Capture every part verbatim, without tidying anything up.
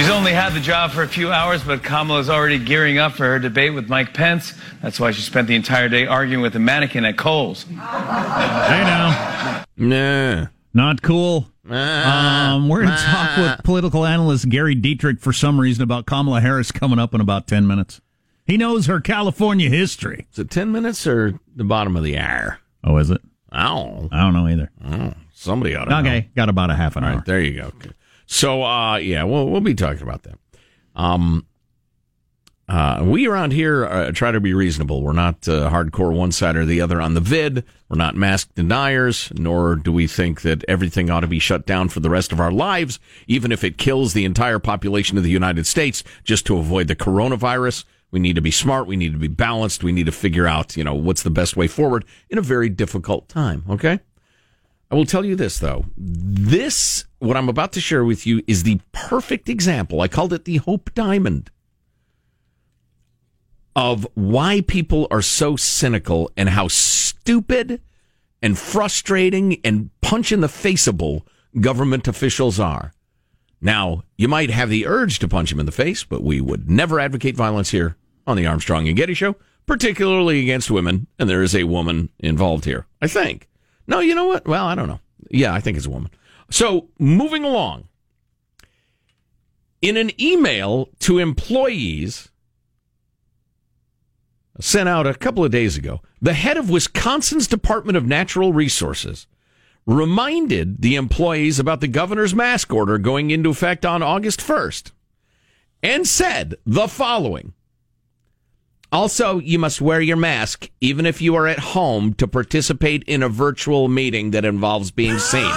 She's only had the job for a few hours, but Kamala is already gearing up for her debate with Mike Pence. That's why she spent the entire day arguing with a mannequin at Kohl's. Hey, now. Nah. Not cool. Ah, um, we're going to ah. talk with political analyst Gary Dietrich for some reason about Kamala Harris coming up in about ten minutes. He knows her California history. Is it ten minutes or the bottom of the hour? Oh, is it? Oh. I don't know either. Oh, somebody ought to okay, know. Okay, got about a half an All hour. Right, there you go. So, uh, yeah, we'll, we'll be talking about that. Um, uh, we around here uh, try to be reasonable. We're not uh, hardcore one side or the other on the vid. We're not mask deniers, nor do we think that everything ought to be shut down for the rest of our lives, even if it kills the entire population of the United States just to avoid the coronavirus. We need to be smart. We need to be balanced. We need to figure out, you know, what's the best way forward in a very difficult time. Okay? I will tell you this, though. This, what I'm about to share with you, is the perfect example. I called it the Hope Diamond of why people are so cynical and how stupid and frustrating and punch in the faceable government officials are. Now, you might have the urge to punch them in the face, but we would never advocate violence here on the Armstrong and Getty Show, particularly against women. And there is a woman involved here, I think. No, you know what? Well, I don't know. Yeah, I think it's a woman. So, moving along. In an email to employees sent out a couple of days ago, the head of Wisconsin's Department of Natural Resources reminded the employees about the governor's mask order going into effect on August first and said the following. Also, you must wear your mask, even if you are at home, to participate in a virtual meeting that involves being seen,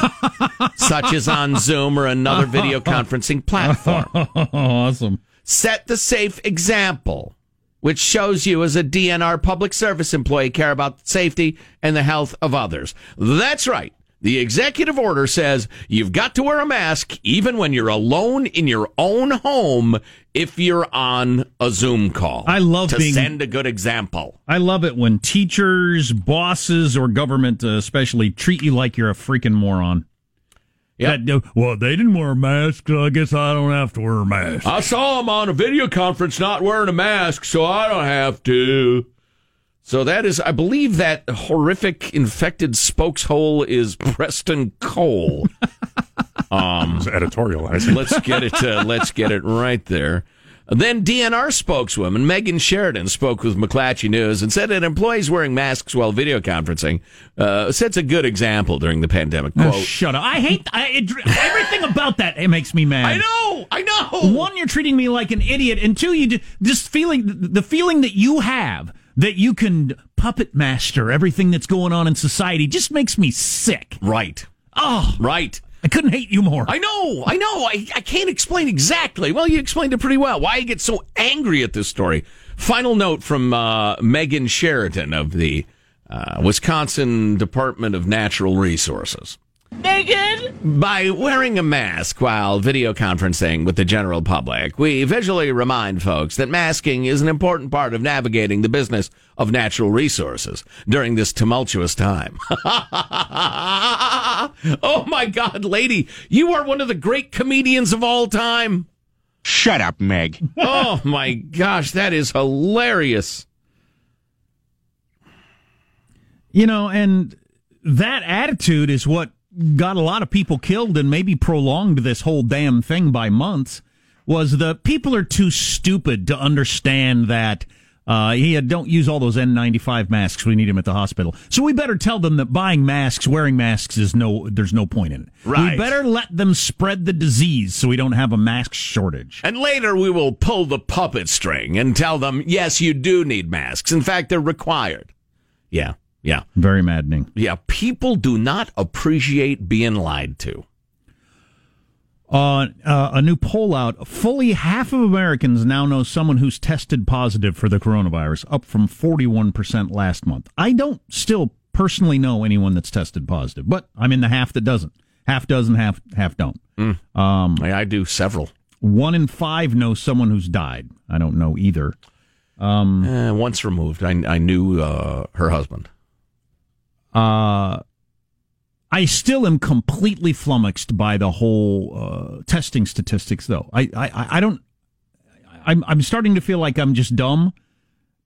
such as on Zoom or another video conferencing platform. Awesome. Set the safe example, which shows you as a D N R public service employee care about safety and the health of others. That's right. The executive order says you've got to wear a mask even when you're alone in your own home if you're on a Zoom call. I love to being, send a good example. I love it when teachers, bosses, or government especially treat you like you're a freaking moron. Yep. That, well, they didn't wear a mask, so I guess I don't have to wear a mask. I saw them on a video conference not wearing a mask, so I don't have to. So that is, I believe that horrific infected spokeshole is Preston Cole. Um, editorializing. Let's get it. Uh, let's get it right there. Then D N R spokeswoman Megan Sheridan spoke with McClatchy News and said that employees wearing masks while video conferencing uh, sets a good example during the pandemic. Quote, oh, shut up. I hate I, it, everything about that. It makes me mad. I know. I know. One, you're treating me like an idiot. And two, you just feeling the feeling that you have that you can puppet master everything that's going on in society just makes me sick. Right. Oh. Right. I couldn't hate you more. I know. I know. I, I can't explain exactly. Well, you explained it pretty well. Why I get so angry at this story. Final note from uh, Megan Sheridan of the uh, Wisconsin Department of Natural Resources. Megan! By wearing a mask while video conferencing with the general public, we visually remind folks that masking is an important part of navigating the business of natural resources during this tumultuous time. Oh my God, lady, you are one of the great comedians of all time. Shut up, Meg. Oh my gosh, that is hilarious. You know, and that attitude is what got a lot of people killed and maybe prolonged this whole damn thing by months, was the people are too stupid to understand that uh, yeah, don't use all those N ninety-five masks. We need them at the hospital. So we better tell them that buying masks, wearing masks, is no, there's no point in it. Right. We better let them spread the disease so we don't have a mask shortage. And later we will pull the puppet string and tell them, yes, you do need masks. In fact, they're required. Yeah. Yeah. Very maddening. Yeah. People do not appreciate being lied to. Uh, uh, a new poll out, fully half of Americans now know someone who's tested positive for the coronavirus, up from forty-one percent last month. I don't still personally know anyone that's tested positive, but I'm in the half that doesn't. Half doesn't, half half don't. Mm. Um, I, I do several. One in five know someone who's died. I don't know either. Um, eh, once removed. I, I knew uh, her husband. Uh, I still am completely flummoxed by the whole uh, testing statistics, though. I, I, I don't. I'm, I'm starting to feel like I'm just dumb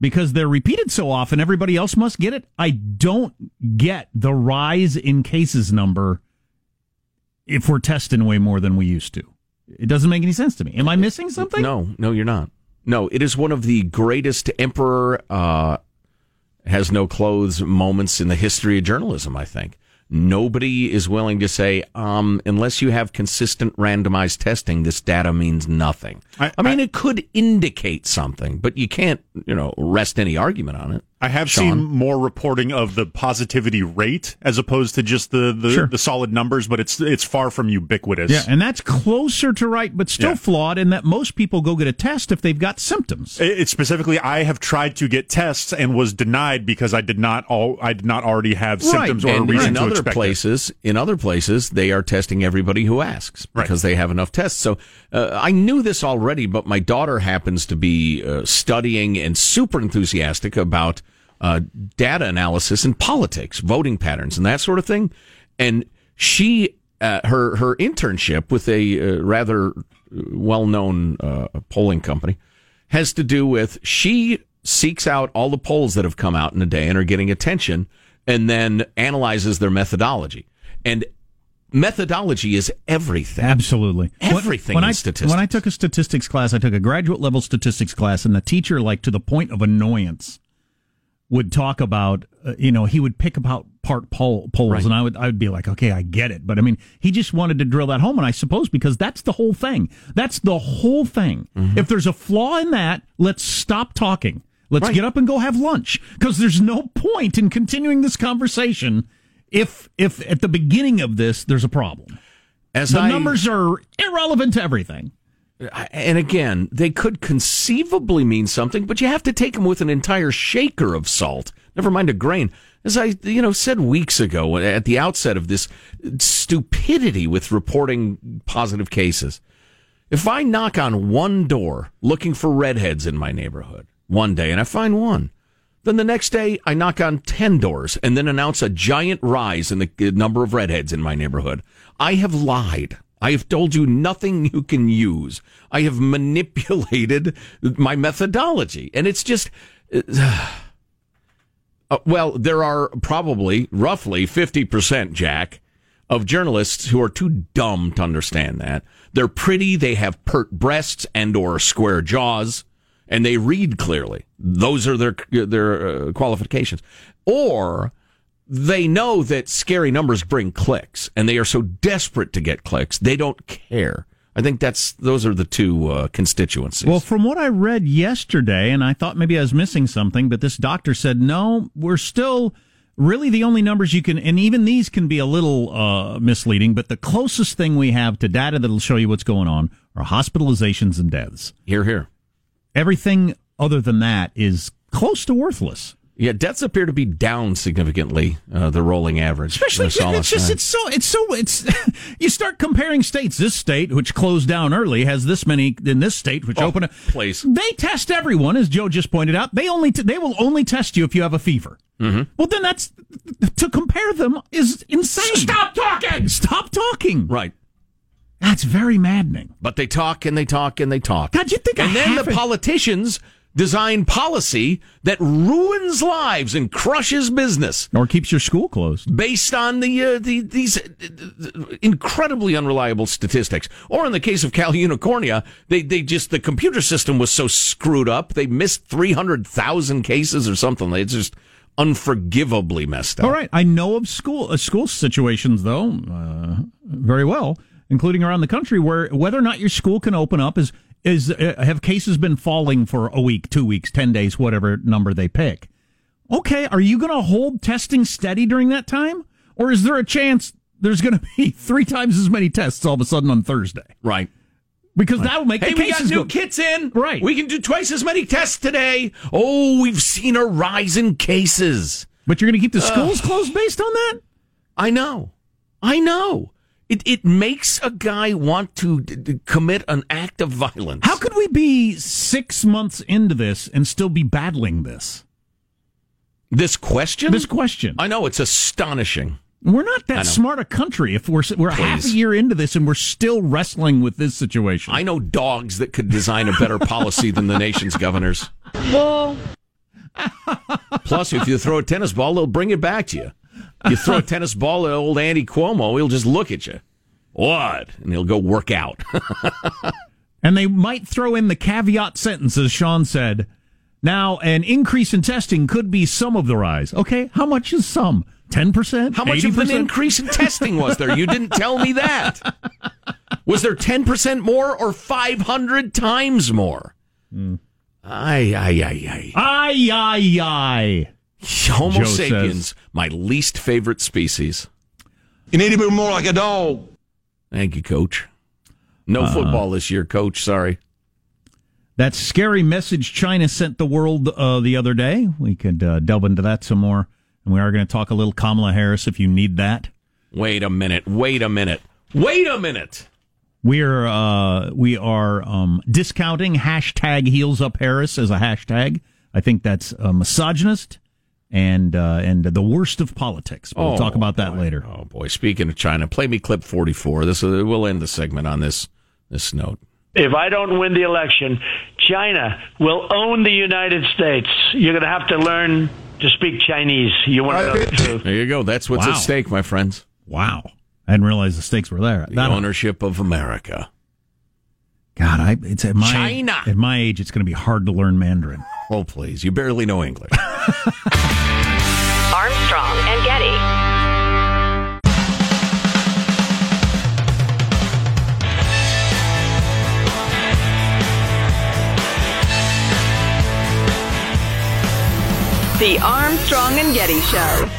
because they're repeated so often. Everybody else must get it. I don't get the rise in cases number if we're testing way more than we used to. It doesn't make any sense to me. Am I missing something? No, no, you're not. No, it is one of the greatest emperor uh, has no clothes moments in the history of journalism, I think. Nobody is willing to say, um, unless you have consistent randomized testing, this data means nothing. I, I mean, I, it could indicate something, but you can't, you know, rest any argument on it. I have Sean. seen more reporting of the positivity rate as opposed to just the, the, sure. the solid numbers, but it's it's far from ubiquitous. Yeah, and that's closer to right, but still yeah. flawed in that most people go get a test if they've got symptoms. It, it specifically, I have tried to get tests and was denied because I did not all I did not already have right. symptoms or and a reason in to other expect places, it. In other places, they are testing everybody who asks because right. they have enough tests. So uh, I knew this already, but my daughter happens to be uh, studying and super enthusiastic about Uh, data analysis and politics, voting patterns, and that sort of thing. And she, uh, her her internship with a uh, rather well-known uh, polling company has to do with she seeks out all the polls that have come out in a day and are getting attention and then analyzes their methodology. And methodology is everything. Absolutely. Everything when, when is I, statistics. When I took a statistics class, I took a graduate-level statistics class, and the teacher, like, to the point of annoyance, would talk about, uh, you know, he would pick about part poll, polls, right. and I would I would be like, okay, I get it. But, I mean, he just wanted to drill that home, and I suppose because that's the whole thing. That's the whole thing. Mm-hmm. If there's a flaw in that, let's stop talking. Let's right. get up and go have lunch, because there's no point in continuing this conversation if if at the beginning of this there's a problem. As the I, numbers are irrelevant to everything. And again, they could conceivably mean something, but you have to take them with an entire shaker of salt. Never mind a grain. As I, you know, said weeks ago at the outset of this stupidity with reporting positive cases, if I knock on one door looking for redheads in my neighborhood one day and I find one, then the next day I knock on ten doors and then announce a giant rise in the number of redheads in my neighborhood, I have lied. I have told you nothing you can use. I have manipulated my methodology. And it's just, uh, uh, well, there are probably roughly fifty percent, Jack, of journalists who are too dumb to understand that. They're pretty, they have pert breasts and or square jaws, and they read clearly. Those are their, their uh, qualifications. Or they know that scary numbers bring clicks, and they are so desperate to get clicks, they don't care. I think that's those are the two uh, constituencies. Well, from what I read yesterday, and I thought maybe I was missing something, but this doctor said, no, we're still really the only numbers you can, and even these can be a little uh, misleading, but the closest thing we have to data that'll show you what's going on are hospitalizations and deaths. Hear, hear. Everything other than that is close to worthless. Yeah, deaths appear to be down significantly, uh, the rolling average. Especially, it's just, it's so, it's so, it's, you start comparing states. This state, which closed down early, has this many, in this state, which oh, opened up. Please. They test everyone, as Joe just pointed out. They only, t- they will only test you if you have a fever. Mm-hmm. Well, then that's, to compare them is insane. Stop talking! Stop talking! Right. That's very maddening. But they talk and they talk and they talk. God, you think I And then the politicians design policy that ruins lives and crushes business, or keeps your school closed, based on the, uh, the these incredibly unreliable statistics. Or in the case of Cal Unicornia, they they just the computer system was so screwed up they missed three hundred thousand cases or something. It's just unforgivably messed up. All right, I know of school uh, school situations though uh, very well, including around the country, where whether or not your school can open up is. Is uh, have cases been falling for a week, two weeks, ten days, whatever number they pick? Okay, are you going to hold testing steady during that time? Or is there a chance there's going to be three times as many tests all of a sudden on Thursday? Right. Because right. that will make hey, the we cases got new go- kits in. Right. We can do twice as many tests today. Oh, we've seen a rise in cases. But you're going to keep the schools uh, closed based on that? I know. I know. It it makes a guy want to d- d- commit an act of violence. How could we be six months into this and still be battling this? This question? This question. I know, it's astonishing. We're not that smart a country if we're we're Please. half a year into this and we're still wrestling with this situation. I know dogs that could design a better policy than the nation's governors. Well. Plus, if you throw a tennis ball, they'll bring it back to you. You throw a tennis ball at old Andy Cuomo, he'll just look at you. What? And he'll go work out. And they might throw in the caveat sentence, as Sean said. Now, an increase in testing could be some of the rise. Okay, how much is some? ten percent? How much eighty percent? Of an increase in testing was there? You didn't tell me that. Was there ten percent more or five hundred times more? Mm. Ay, ay, ay, ay. Ay, ay, ay. Homo Joe sapiens, says. My least favorite species. You need to be more like a dog. Thank you, Coach. No uh, football this year, Coach. Sorry. That scary message China sent the world uh, the other day. We could uh, delve into that some more. And we are going to talk a little Kamala Harris if you need that. Wait a minute. Wait a minute. Wait a minute. We are uh, we are um, discounting hashtag heels up Harris as a hashtag. I think that's uh, misogynist and uh, and the worst of politics. But we'll oh, talk about that boy. later. Oh boy! Speaking of China, play me clip forty-four. This uh, we'll end the segment on this this note. If I don't win the election, China will own the United States. You're going to have to learn to speak Chinese. You want to know the truth? There you go. That's what's wow. at stake, my friends. Wow. I didn't realize the stakes were there. The that ownership of America. God, I, it's at my China. At my age, it's going to be hard to learn Mandarin. Oh, please. You barely know English. Armstrong and Getty. The Armstrong and Getty Show.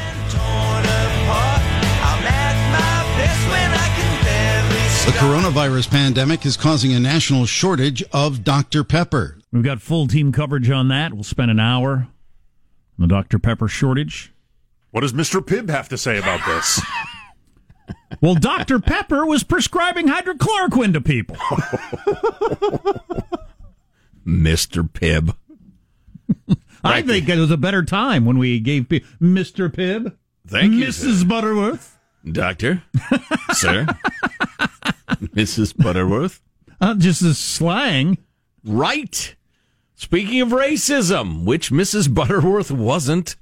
The coronavirus pandemic is causing a national shortage of Doctor Pepper. We've got full team coverage on that. We'll spend an hour on the Doctor Pepper shortage. What does Mister Pibb have to say about this? Well, Doctor Pepper was prescribing hydrochloroquine to people. Mister Pibb. I think it was a better time when we gave P- Mister Pibb. Thank you, Missus Sir. Butterworth. Doctor. Sir. Missus Butterworth. Uh, just a slang. Right. Speaking of racism, which Missus Butterworth wasn't,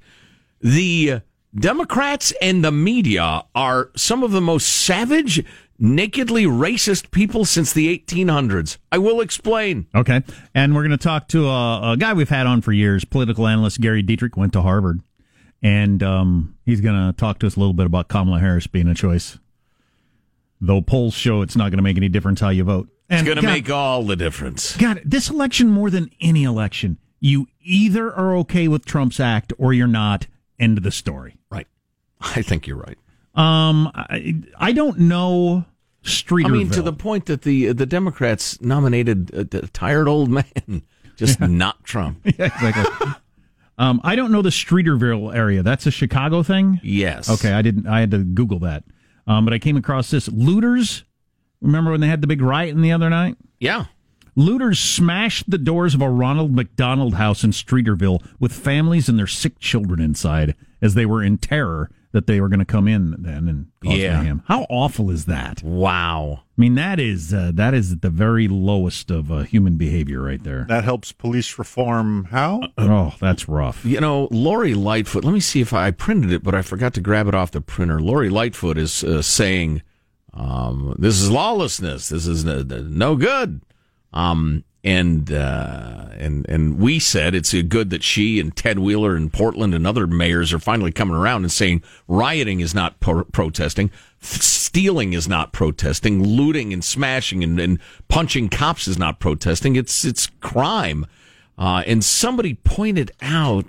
the Democrats and the media are some of the most savage, nakedly racist people since the eighteen hundreds. I will explain. Okay. And we're going to talk to a, a guy we've had on for years, political analyst Gary Dietrich, went to Harvard. And um, he's going to talk to us a little bit about Kamala Harris being a choice. Though polls show it's not going to make any difference how you vote. And it's going to make all the difference. God, this election more than any election, you either are okay with Trump's act or you're not. End of the story. Right. I think you're right. Um, I, I don't know Streeterville. I mean, to the point that the the Democrats nominated a, a tired old man, just yeah. not Trump. Yeah, exactly. um, I don't know the Streeterville area. That's a Chicago thing? Yes. Okay, I didn't. I had to Google that. Um, but I came across this. Looters, remember when they had the big riot in the other night? Yeah. Looters smashed the doors of a Ronald McDonald House in Streeterville with families and their sick children inside as they were in terror that they were going to come in then and cause yeah. mayhem. How awful is that? Wow. I mean, that is uh, that is at the very lowest of uh, human behavior right there. That helps police reform how? Uh, oh, that's rough. You know, Lori Lightfoot, let me see if I, I printed it, but I forgot to grab it off the printer. Lori Lightfoot is uh, saying, um, this is lawlessness. This is no, no good. Um, and, uh, and, and we said it's good that she and Ted Wheeler and Portland and other mayors are finally coming around and saying rioting is not pro- protesting, f- stealing is not protesting, looting and smashing and, and punching cops is not protesting. It's, it's crime. Uh, and somebody pointed out,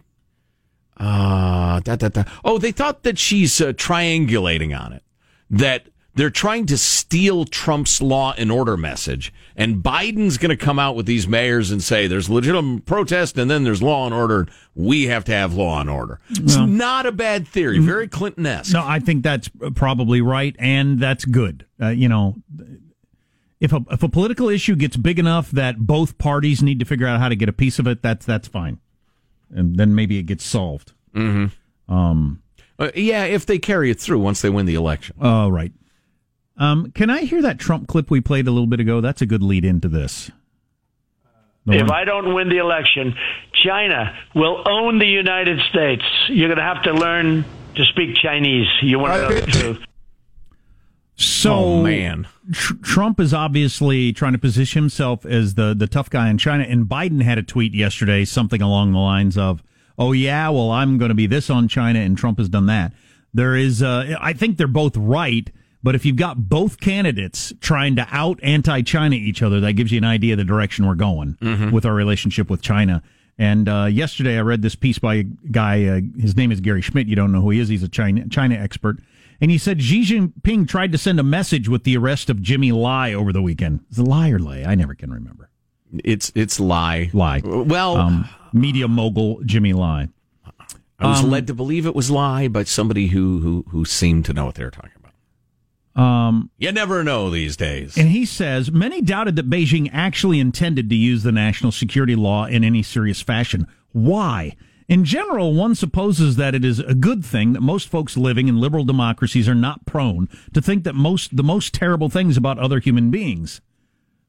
uh, da, da, da. oh, they thought that she's uh, triangulating on it, that they're trying to steal Trump's law and order message. And Biden's going to come out with these mayors and say there's legitimate protest and then there's law and order. We have to have law and order. Well, it's not a bad theory. Very Clinton-esque. No, I think that's probably right. And that's good. Uh, you know, if a, if a political issue gets big enough that both parties need to figure out how to get a piece of it, that's, that's fine. And then maybe it gets solved. Mm-hmm. Um Uh, yeah, if they carry it through once they win the election. Oh, right. Um, can I hear that Trump clip we played a little bit ago? That's a good lead into this. The if one. I don't win the election, China will own the United States. You're going to have to learn to speak Chinese. You want to know the truth. So, oh, man. Tr- Trump is obviously trying to position himself as the, the tough guy in China. And Biden had a tweet yesterday, something along the lines of, oh, yeah, well, I'm going to be this on China, and Trump has done that. There is, uh, I think they're both right. But if you've got both candidates trying to out anti-China each other, that gives you an idea of the direction we're going mm-hmm. with our relationship with China. And uh, yesterday I read this piece by a guy, uh, his name is Gary Schmidt, you don't know who he is, he's a China China expert. And he said Xi Jinping tried to send a message with the arrest of Jimmy Lai over the weekend. Is it Lai or Lai? I never can remember. It's it's Lai. Lai. Well, um, media mogul Jimmy Lai. I was um, led to believe it was Lai by somebody who, who, who seemed to know what they were talking about. Um, you never know these days. And he says, many doubted that Beijing actually intended to use the national security law in any serious fashion. Why? In general, one supposes that it is a good thing that most folks living in liberal democracies are not prone to think that most the most terrible things about other human beings.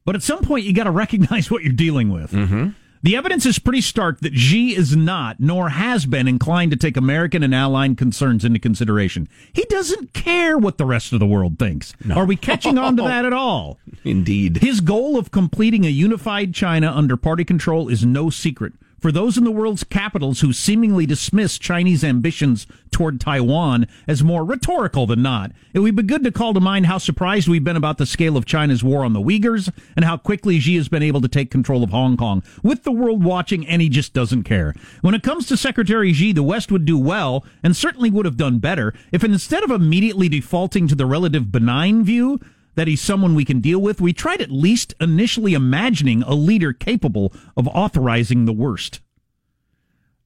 But at some point, you got to recognize what you're dealing with. Mm-hmm. The evidence is pretty stark that Xi is not, nor has been, inclined to take American and allied concerns into consideration. He doesn't care what the rest of the world thinks. No. Are we catching on to that at all? Indeed. His goal of completing a unified China under party control is no secret. For those in the world's capitals who seemingly dismiss Chinese ambitions toward Taiwan as more rhetorical than not, it would be good to call to mind how surprised we've been about the scale of China's war on the Uyghurs and how quickly Xi has been able to take control of Hong Kong, with the world watching, and he just doesn't care. When it comes to Secretary Xi, the West would do well, and certainly would have done better, if instead of immediately defaulting to the relative benign view that he's someone we can deal with, we tried at least initially imagining a leader capable of authorizing the worst.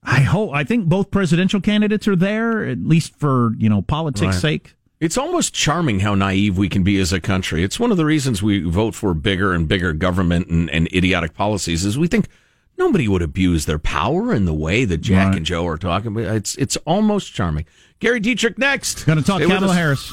I hope, I think both presidential candidates are there, at least for, you know, politics' right. sake. It's almost charming how naive we can be as a country. It's one of the reasons we vote for bigger and bigger government and, and idiotic policies, is we think nobody would abuse their power in the way that Jack right. and Joe are talking about. It's, it's almost charming. Gary Dietrich next. Going to talk Kamala Harris.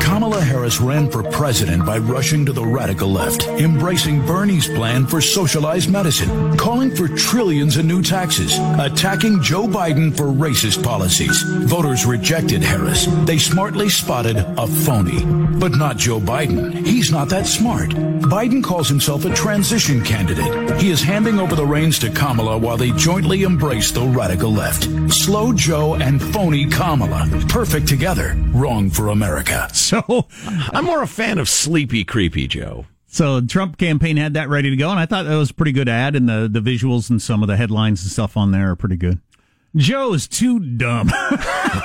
Kamala Harris ran for president by rushing to the radical left, embracing Bernie's plan for socialized medicine, calling for trillions in new taxes, attacking Joe Biden for racist policies. Voters rejected Harris. They smartly spotted a phony. But not Joe Biden. He's not that smart. Biden calls himself a transition candidate. He is handing over the reins to Kamala while they jointly embrace the radical left. Slow Joe and phony Kamala. Perfect together. Wrong for America. So I'm more a fan of sleepy, creepy Joe. So Trump campaign had that ready to go, and I thought that was a pretty good ad, and the, the visuals and some of the headlines and stuff on there are pretty good. Joe's too dumb.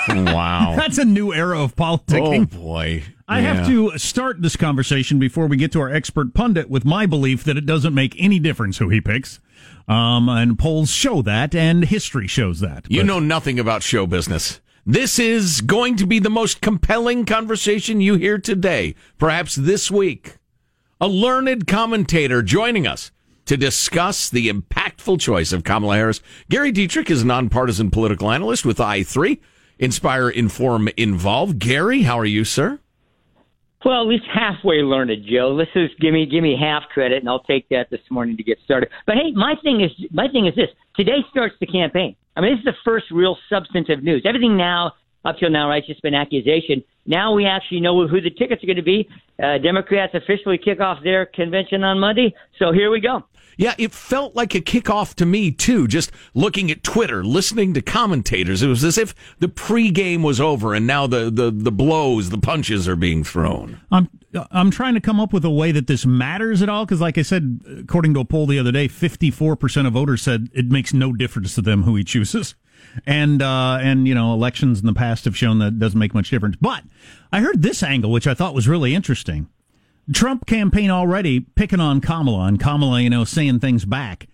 Wow. That's a new era of politicking. Oh, boy. I yeah. have to start this conversation before we get to our expert pundit with my belief that it doesn't make any difference who he picks. Um, and polls show that, and history shows that. You but. know nothing about show business. This is going to be the most compelling conversation you hear today, perhaps this week. A learned commentator joining us to discuss the impactful choice of Kamala Harris. Gary Dietrich is a nonpartisan political analyst with I three. Inspire, Inform, Involve. Gary, how are you, sir? Well, at least halfway learned, Joe. This is give me give me half credit, and I'll take that this morning to get started. But hey, my thing is my thing is this: today starts the campaign. I mean, this is the first real substantive news. Everything now up till now, right, just been accusation. Now we actually know who the tickets are going to be. Uh, Democrats officially kick off their convention on Monday, so here we go. Yeah, it felt like a kickoff to me too. Just looking at Twitter, listening to commentators, it was as if the pregame was over, and now the the, the blows, the punches are being thrown. I'm I'm trying to come up with a way that this matters at all, because, like I said, according to a poll the other day, fifty-four percent of voters said it makes no difference to them who he chooses. And, uh, and you know, elections in the past have shown that it doesn't make much difference. But I heard this angle, which I thought was really interesting. Trump campaign already picking on Kamala, and Kamala, you know, saying things back.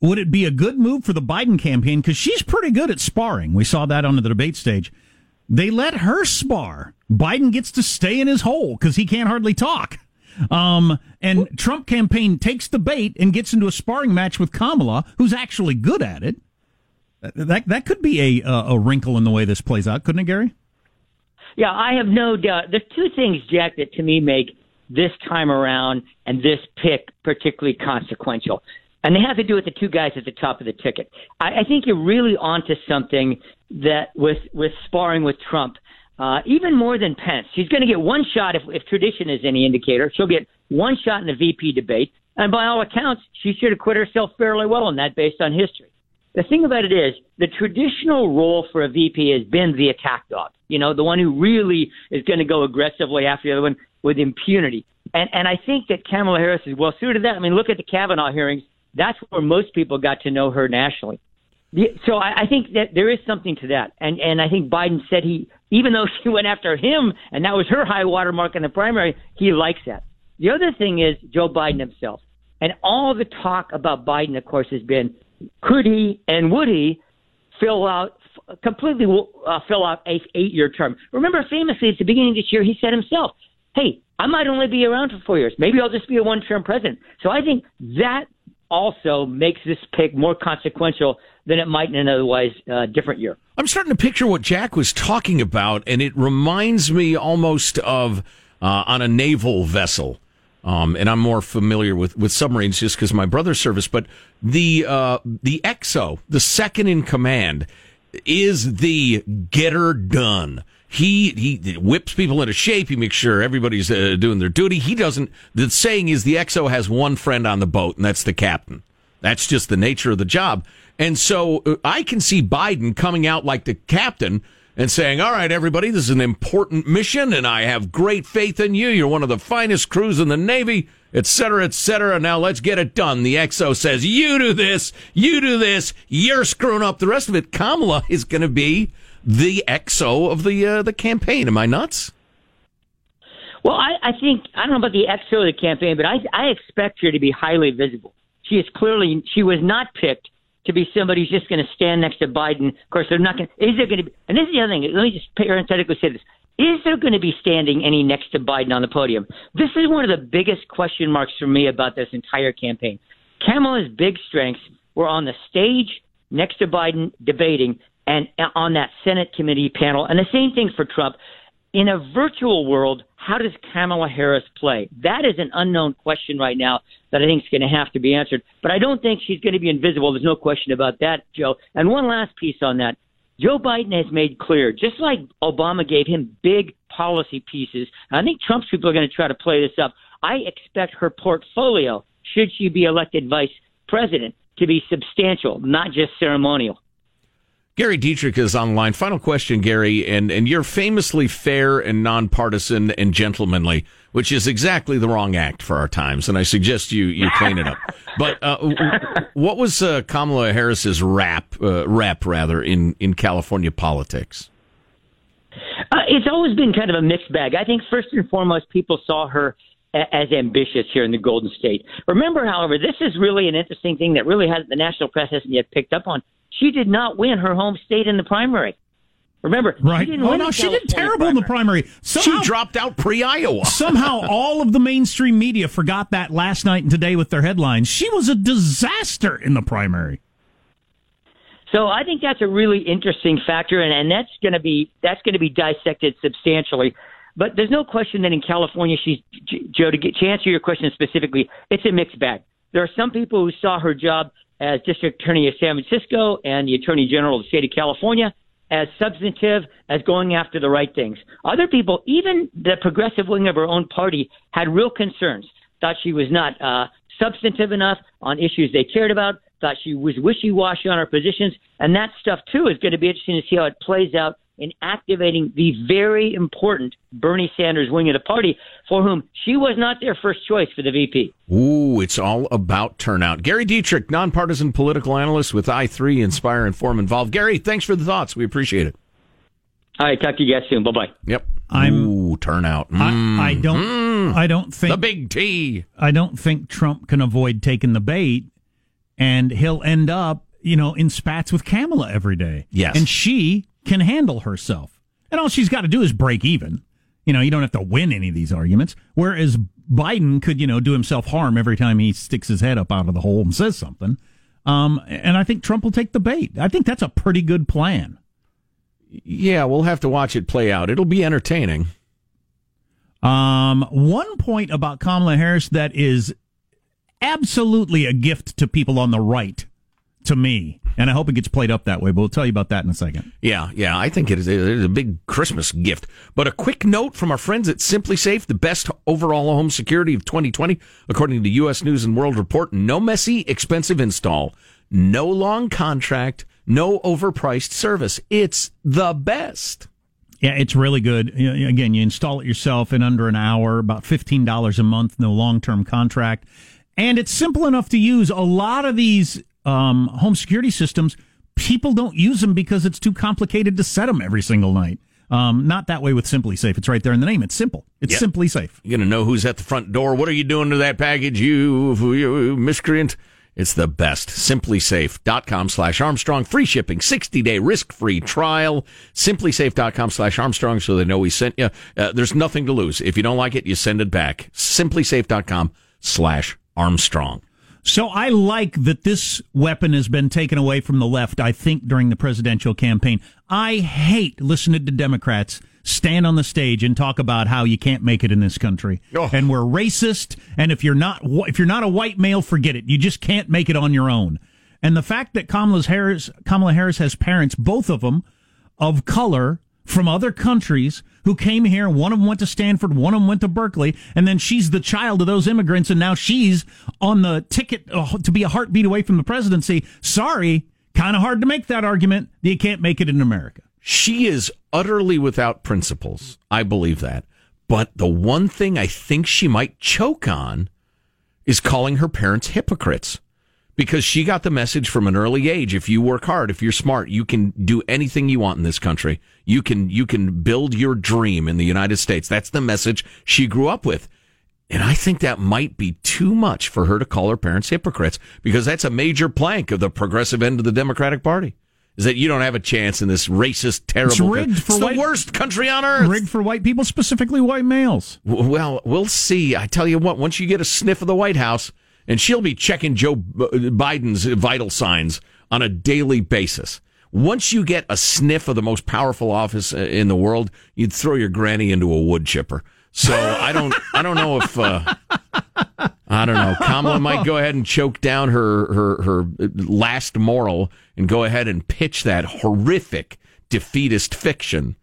would it be a good move for the Biden campaign? Because she's pretty good at sparring. We saw that on the debate stage. They let her spar. Biden gets to stay in his hole because he can't hardly talk. Um, and Trump campaign takes the bait and gets into a sparring match with Kamala, who's actually good at it. That that could be a a wrinkle in the way this plays out, couldn't it, Gary? Yeah, I have no doubt. There's two things, Jack, that to me make this time around and this pick particularly consequential. And they have to do with the two guys at the top of the ticket. I, I think you're really onto something that with with sparring with Trump, uh, even more than Pence. She's going to get one shot, if, if tradition is any indicator. She'll get one shot in the V P debate. And by all accounts, she should acquit herself fairly well on that based on history. The thing about it is the traditional role for a V P has been the attack dog, you know, the one who really is going to go aggressively after the other one with impunity. And and I think that Kamala Harris is well suited to that. I mean, look at the Kavanaugh hearings. That's where most people got to know her nationally. So I, I think that there is something to that. And and I think Biden said he, even though she went after him, and that was her high watermark in the primary, he likes that. The other thing is Joe Biden himself. And all the talk about Biden, of course, has been, could he and would he fill out, completely uh, fill out an eight-year term? Remember, famously, at the beginning of this year, he said himself, hey, I might only be around for four years. Maybe I'll just be a one-term president. So I think that also makes this pick more consequential than it might in an otherwise uh, different year. I'm starting to picture what Jack was talking about, and it reminds me almost of uh, on a naval vessel. Um, and I'm more familiar with, with submarines just because my brother's service. But the uh, the X O, the second in command, is the getter done. He he whips people into shape. He makes sure everybody's uh, doing their duty. He doesn't. The saying is the X O has one friend on the boat, and that's the captain. That's just the nature of the job. And so I can see Biden coming out like the captain and saying, all right, everybody, this is an important mission, and I have great faith in you. You're one of the finest crews in the Navy, et cetera, et cetera. Now let's get it done. The X O says, you do this, you do this, you're screwing up the rest of it. Kamala is going to be the X O of the uh, the campaign. Am I nuts? Well, I, I think, I don't know about the X O of the campaign, but I, I expect her to be highly visible. She is clearly, she was not picked to be somebody who's just going to stand next to Biden. Of course, they're not going to, is there going to be, and this is the other thing, let me just parenthetically say this, is there going to be standing any next to Biden on the podium? This is one of the biggest question marks for me about this entire campaign. Kamala's big strengths were on the stage next to Biden debating and on that Senate committee panel, and the same thing for Trump. In a virtual world, how does Kamala Harris play? That is an unknown question right now that I think is going to have to be answered. But I don't think she's going to be invisible. There's no question about that, Joe. And one last piece on that. Joe Biden has made clear, just like Obama gave him big policy pieces, and I think Trump's people are going to try to play this up. I expect her portfolio, should she be elected vice president, to be substantial, not just ceremonial. Gary Dietrich is online. Final question, Gary, and, and you're famously fair and nonpartisan and gentlemanly, which is exactly the wrong act for our times, and I suggest you, you clean it up. But uh, what was uh, Kamala Harris's rap, uh, rap rather, in, in California politics? Uh, it's always been kind of a mixed bag. I think first and foremost, people saw her as ambitious here in the Golden State. Remember, however, this is really an interesting thing that really hasn't, the national press hasn't yet picked up on. She did not win her home state in the primary. Remember, right. she didn't oh, win no, she California did terrible primary. in the primary. Somehow, she dropped out pre-Iowa. Somehow all of the mainstream media forgot that last night and today with their headlines. She was a disaster in the primary. So I think that's a really interesting factor, and, and that's going to be that's going to be dissected substantially. But there's no question that in California, she's Joe, to, get, to answer your question specifically, it's a mixed bag. There are some people who saw her job as District Attorney of San Francisco and the Attorney General of the state of California, as substantive, as going after the right things. Other people, even the progressive wing of her own party, had real concerns, thought she was not uh, substantive enough on issues they cared about, thought she was wishy-washy on her positions, and that stuff, too, is going to be interesting to see how it plays out in activating the very important Bernie Sanders wing of the party, for whom she was not their first choice for the V P. Ooh, it's all about turnout. Gary Dietrich, nonpartisan political analyst with I three, Inspire, Inform, Involve. Gary, thanks for the thoughts. We appreciate it. All right, talk to you guys soon. Bye-bye. Yep. I'm, Ooh, turnout. Mm. I, I don't mm. I don't think... The big T. I don't think Trump can avoid taking the bait. and he'll end up, you know, in spats with Kamala every day. Yes. And she can handle herself. And all she's got to do is break even. You know, you don't have to win any of these arguments. Whereas Biden could, you know, do himself harm every time he sticks his head up out of the hole and says something. Um, and I think Trump will take the bait. I think that's a pretty good plan. Yeah, we'll have to watch it play out. It'll be entertaining. Um, one point about Kamala Harris that is absolutely a gift to people on the right, to me, and I hope it gets played up that way, but we'll tell you about that in a second. Yeah, yeah, I think it is, it is a big Christmas gift. But a quick note from our friends at SimpliSafe, the best overall home security of twenty twenty, according to U S News and World Report. No messy, expensive install, no long contract, no overpriced service. It's the best. Yeah, it's really good. Again, you install it yourself in under an hour, about fifteen dollars a month, no long-term contract. And it's simple enough to use. A lot of these um, home security systems, people don't use them because it's too complicated to set them every single night. Um, not that way with SimpliSafe. It's right there in the name. It's simple. It's yep. SimpliSafe. You're going to know who's at the front door. What are you doing to that package, you, you miscreant? It's the best. SimpliSafe.com slash Armstrong. Free shipping, sixty-day risk-free trial. SimpliSafe.com slash Armstrong so they know we sent you. Uh, there's nothing to lose. If you don't like it, you send it back. SimpliSafe.com slash Armstrong. So I like that this weapon has been taken away from the left, I think, during the presidential campaign. I hate listening to Democrats stand on the stage and talk about how you can't make it in this country. Oh. And we're racist. And if you're not if you're not a white male, forget it. You just can't make it on your own. And the fact that Kamala Harris, Kamala Harris has parents, both of them, of color from other countries who came here. One of them went to Stanford. One of them went to Berkeley. And then she's the child of those immigrants. And now she's on the ticket to be a heartbeat away from the presidency. Sorry, kind of hard to make that argument that you can't make it in America. She is utterly without principles. I believe that. But the one thing I think she might choke on is calling her parents hypocrites, because she got the message from an early age. If you work hard, if you're smart, you can do anything you want in this country. You can you can build your dream in the United States. That's the message she grew up with. And I think that might be too much for her to call her parents hypocrites, because that's a major plank of the progressive end of the Democratic Party. Is that you don't have a chance in this racist, terrible It's rigged country. For it's white, the worst country on earth. Rigged for white people, specifically white males. Well, we'll see. I tell you what, once you get a sniff of the White House, and she'll be checking Joe Biden's vital signs on a daily basis. Once you get a sniff of the most powerful office in the world, you'd throw your granny into a wood chipper. So I don't, I don't know if, uh, I don't know. Kamala might go ahead and choke down her, her, her last moral and go ahead and pitch that horrific defeatist fiction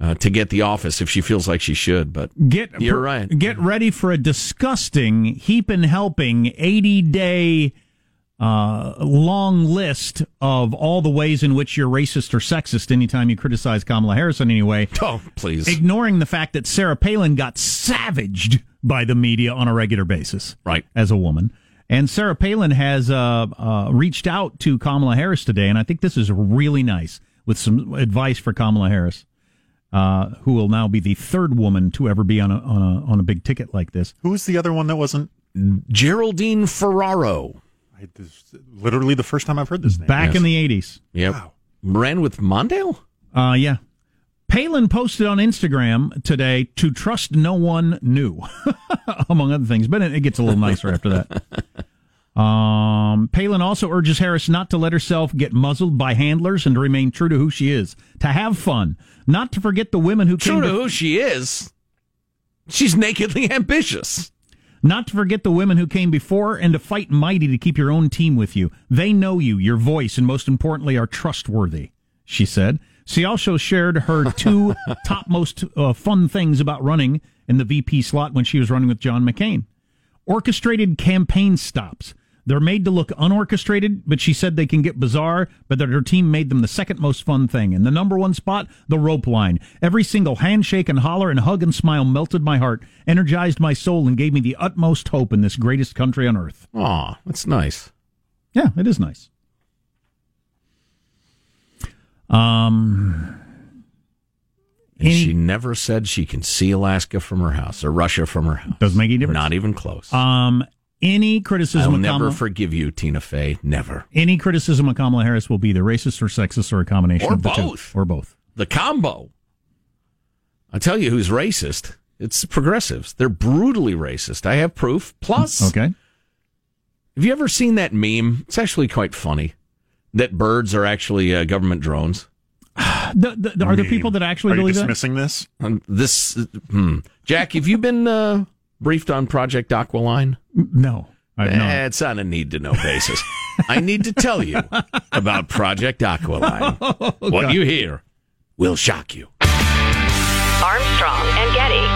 uh, to get the office if she feels like she should. But get, you're right. Get ready for a disgusting, heaping helping, eighty-day uh, long list of all the ways in which you're racist or sexist anytime you criticize Kamala Harris in any way. Oh, please. Ignoring the fact that Sarah Palin got savaged by the media on a regular basis, right, as a woman. And Sarah Palin has uh, uh, reached out to Kamala Harris today, and I think this is really nice, with some advice for Kamala Harris, uh, who will now be the third woman to ever be on a, on a on a big ticket like this. Who was the other one that wasn't? Geraldine Ferraro. I, this is literally the first time I've heard this name. Back yes. in the eighties. Yep. Wow. Ran with Mondale? Uh, yeah. Palin posted on Instagram today to trust no one new, among other things. But it gets a little nicer after that. Um, Palin also urges Harris not to let herself get muzzled by handlers and to remain true to who she is, to have fun, not to forget the women who true came to, to who she is. She's nakedly ambitious. Not to forget the women who came before, and to fight mighty to keep your own team with you. They know you, your voice, and most importantly, are trustworthy, she said. She also shared her two topmost uh, fun things about running in the V P slot when she was running with John McCain. Orchestrated campaign stops. They're made to look unorchestrated, but she said they can get bizarre, but that her team made them the second most fun thing. And the number one spot, the rope line. Every single handshake and holler and hug and smile melted my heart, energized my soul, and gave me the utmost hope in this greatest country on earth. Aw, that's nice. Yeah, it is nice. Um, and any, she never said she can see Alaska from her house or Russia from her house. Doesn't make any difference. Not even close. Um, Any criticism I'll of Kamala... never forgive you, Tina Fey. Never. Any criticism of Kamala Harris will be either racist or sexist or a combination or of the both. Two. Or both. The combo. I'll tell you who's racist. It's progressives. They're brutally racist. I have proof. Plus, okay. Have you ever seen that meme? It's actually quite funny. That birds are actually uh, government drones. the, the, the, are there people that actually are believe that? Are you dismissing that? this? Um, this uh, hmm. Jack, have you been... Uh, briefed on Project Aquiline? No, I've not. It's on a need-to-know basis. I need to tell you about Project Aquiline. Oh, what God. You hear will shock you. Armstrong and Getty.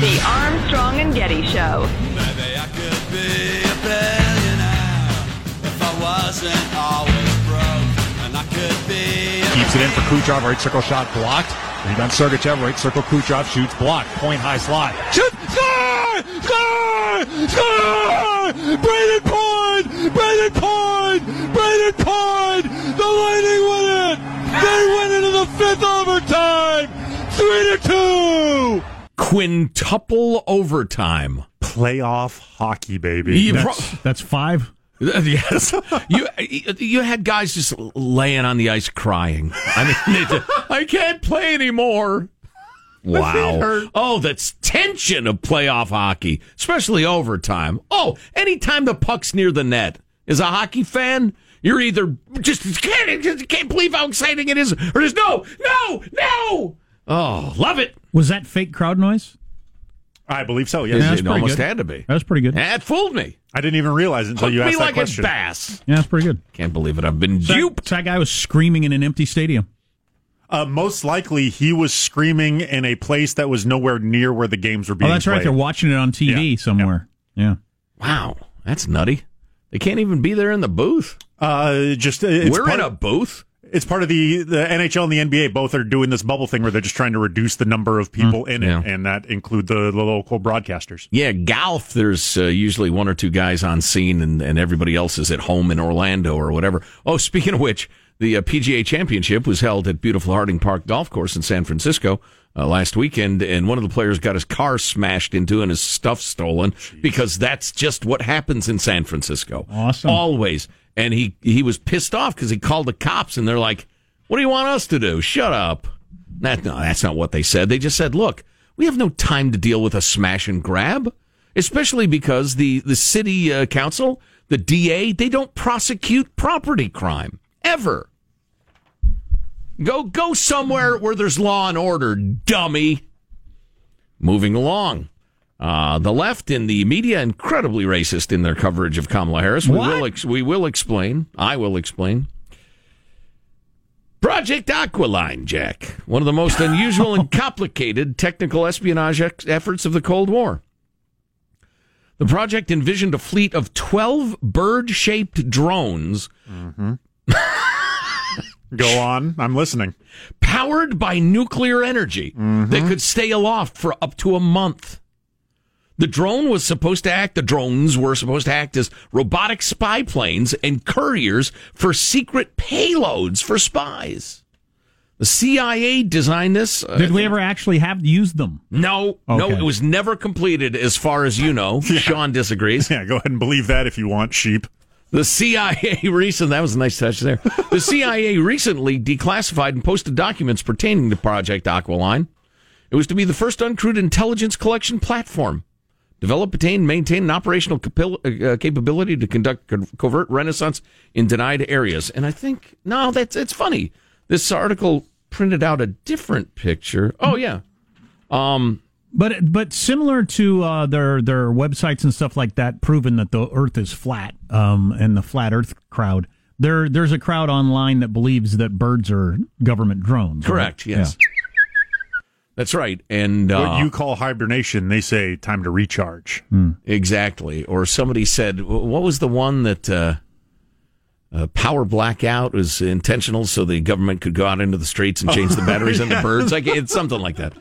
The Armstrong and Getty Show. Maybe I could be a bad Wasn't always broke, and I could be. Keeps it in for Kucherov, right circle shot blocked. Rebound Sergachev, right circle Kucherov shoots blocked. Point high slot. Shoot! Score! Score! Score! Braden Point! Braden Point! Braden Point! The Lightning win it! They win it in the fifth overtime! Three to two! Quintuple overtime. Playoff hockey, baby. That's, pro- that's five. Yes, you you had guys just laying on the ice crying. I mean, just, I can't play anymore. Wow! Oh, that's tension of playoff hockey, especially overtime. Oh, anytime the puck's near the net, as a hockey fan, you're either just can't just can't believe how exciting it is, or just no, no, no. Oh, love it. Was that fake crowd noise? I believe so. Yes, yeah, it almost good. Had to be. That was pretty good. That fooled me. I didn't even realize it until Hooked you asked me that like question. A bass. Yeah, that's pretty good. Can't believe it. I've been so duped. That, so that guy was screaming in an empty stadium. Uh, most likely, he was screaming in a place that was nowhere near where the games were being played. Oh, that's played. Right. They're watching it on T V yeah. somewhere. Yeah. yeah. Wow, that's nutty. They can't even be there in the booth. Uh, just uh, it's we're in a booth. It's part of the, the N H L and the N B A. Both are doing this bubble thing where they're just trying to reduce the number of people mm, in it, yeah. and that include the, the local broadcasters. Yeah, golf, there's uh, usually one or two guys on scene, and, and everybody else is at home in Orlando or whatever. Oh, speaking of which, the uh, P G A Championship was held at beautiful Harding Park Golf Course in San Francisco uh, last weekend, and one of the players got his car smashed into and his stuff stolen. Jeez. Because that's just what happens in San Francisco. Awesome. Always. And he, he was pissed off because he called the cops, and they're like, what do you want us to do? Shut up. That, no, that's not what they said. They just said, look, we have no time to deal with a smash and grab, especially because the, the city uh, council, the D A, they don't prosecute property crime, ever. Go, go somewhere where there's law and order, dummy. Moving along. Uh, the left in the media, incredibly racist in their coverage of Kamala Harris. What? We will ex- we will explain. I will explain. Project Aquiline, Jack. One of the most unusual and complicated technical espionage ex- efforts of the Cold War. The project envisioned a fleet of twelve bird-shaped drones. Mm-hmm. Go on. I'm listening. Powered by nuclear energy mm-hmm. that could stay aloft for up to a month. The drone was supposed to act, the drones were supposed to act as robotic spy planes and couriers for secret payloads for spies. The C I A designed this. Uh, Did we ever actually have used them? No, okay. no, it was never completed as far as you know. yeah. Sean disagrees. Yeah, go ahead and believe that if you want, sheep. The C I A recently, that was a nice touch there. The C I A recently declassified and posted documents pertaining to Project Aquiline. It was to be the first uncrewed intelligence collection platform. Develop, attain, maintain an operational capi- uh, capability to conduct co- covert renaissance in denied areas. And I think, no, that's it's funny. This article printed out a different picture. Oh, yeah. Um, but but similar to uh, their, their websites and stuff like that, proving that the Earth is flat um, and the flat Earth crowd, there there's a crowd online that believes that birds are government drones. Correct, right? Yes. Yeah. That's right. And uh, what you call hibernation, they say time to recharge. Hmm. Exactly. Or somebody said, what was the one that uh, uh, power blackout was intentional so the government could go out into the streets and change oh, the batteries yeah. on the birds? Like, it's something like that.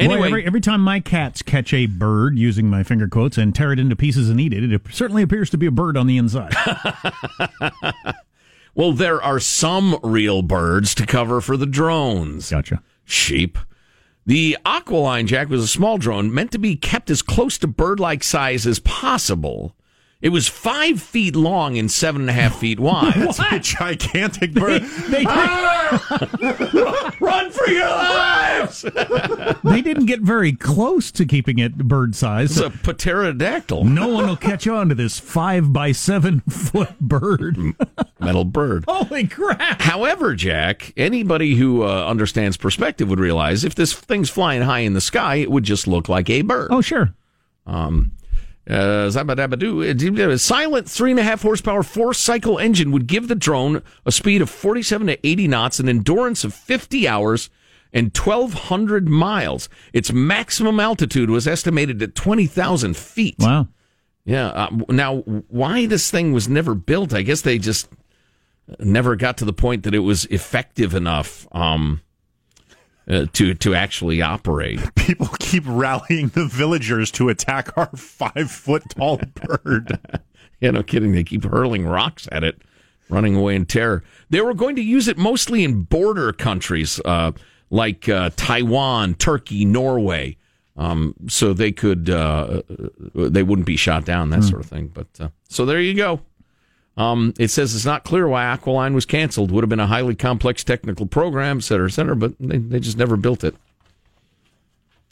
Anyway, well, every, every time my cats catch a bird, using my finger quotes, and tear it into pieces and eat it, it certainly appears to be a bird on the inside. Well, there are some real birds to cover for the drones. Gotcha. Sheep. The Aquiline, Jack, was a small drone meant to be kept as close to bird-like size as possible. It was five feet long and seven and a half feet wide. What? That's a gigantic bird. They, they ah! Run for your lives! They didn't get very close to keeping it bird size. It's a pterodactyl. No one will catch on to this five by seven foot bird. Metal bird. Holy crap! However, Jack, anybody who uh, understands perspective would realize if this thing's flying high in the sky, it would just look like a bird. Oh, sure. Um... Uh, a silent three and a half horsepower four cycle engine would give the drone a speed of forty-seven to eighty knots, an endurance of fifty hours, and twelve hundred miles. Its maximum altitude was estimated at twenty thousand feet. Wow. Yeah. Uh, now, why this thing was never built, I guess they just never got to the point that it was effective enough. Um, Uh, to to actually operate. People keep rallying the villagers to attack our five-foot-tall bird. Yeah, no kidding. They keep hurling rocks at it, running away in terror. They were going to use it mostly in border countries uh, like uh, Taiwan, Turkey, Norway, um, so they could uh, they wouldn't be shot down, that mm. sort of thing. But uh, so there you go. Um, it says it's not clear why Aquiline was canceled. Would have been a highly complex technical program, et cetera, et cetera, but they, they just never built it.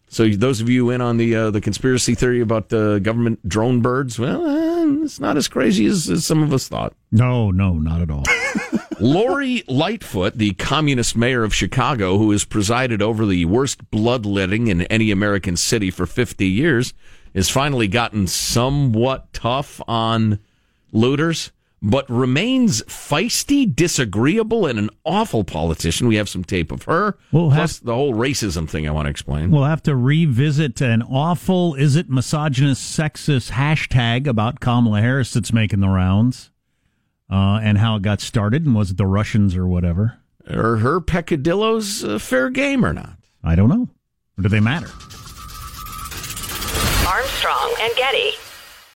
So those of you in on the uh, the conspiracy theory about the uh, government drone birds, well, uh, it's not as crazy as, as some of us thought. No, no, not at all. Lori Lightfoot, the communist mayor of Chicago, who has presided over the worst bloodletting in any American city for fifty years, has finally gotten somewhat tough on looters, but remains feisty, disagreeable, and an awful politician. We have some tape of her, we'll plus have, the whole racism thing I want to explain. We'll have to revisit an awful, is it misogynist, sexist hashtag about Kamala Harris that's making the rounds, uh, and how it got started, and was it the Russians or whatever? Are her peccadillos uh, fair game or not? I don't know. Or do they matter? Armstrong and Getty.